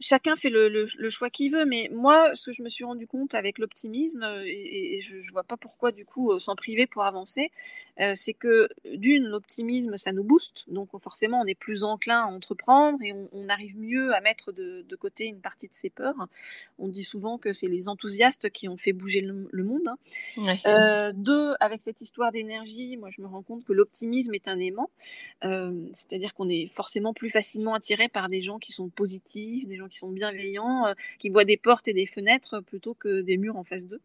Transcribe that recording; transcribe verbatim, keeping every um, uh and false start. chacun fait le, le, le choix qu'il veut, mais moi, ce que je me suis rendu compte avec l'optimisme, et, et je ne vois pas pourquoi du coup s'en priver pour avancer, euh, c'est que d'une, l'optimisme, ça nous booste, donc forcément on est plus enclin à entreprendre et on, on arrive mieux à mettre de, de côté une partie de ses peurs. On dit souvent que c'est les enthousiastes qui ont fait bouger le, le monde. Hein. Ouais. Euh, deux, avec cette histoire d'énergie, moi je me rends compte que l'optimisme est un aimant, euh, c'est-à-dire qu'on est forcément plus facilement attiré par des gens qui sont positifs, des gens qui sont bienveillants, euh, qui voient des portes et des fenêtres plutôt que des murs en face d'eux.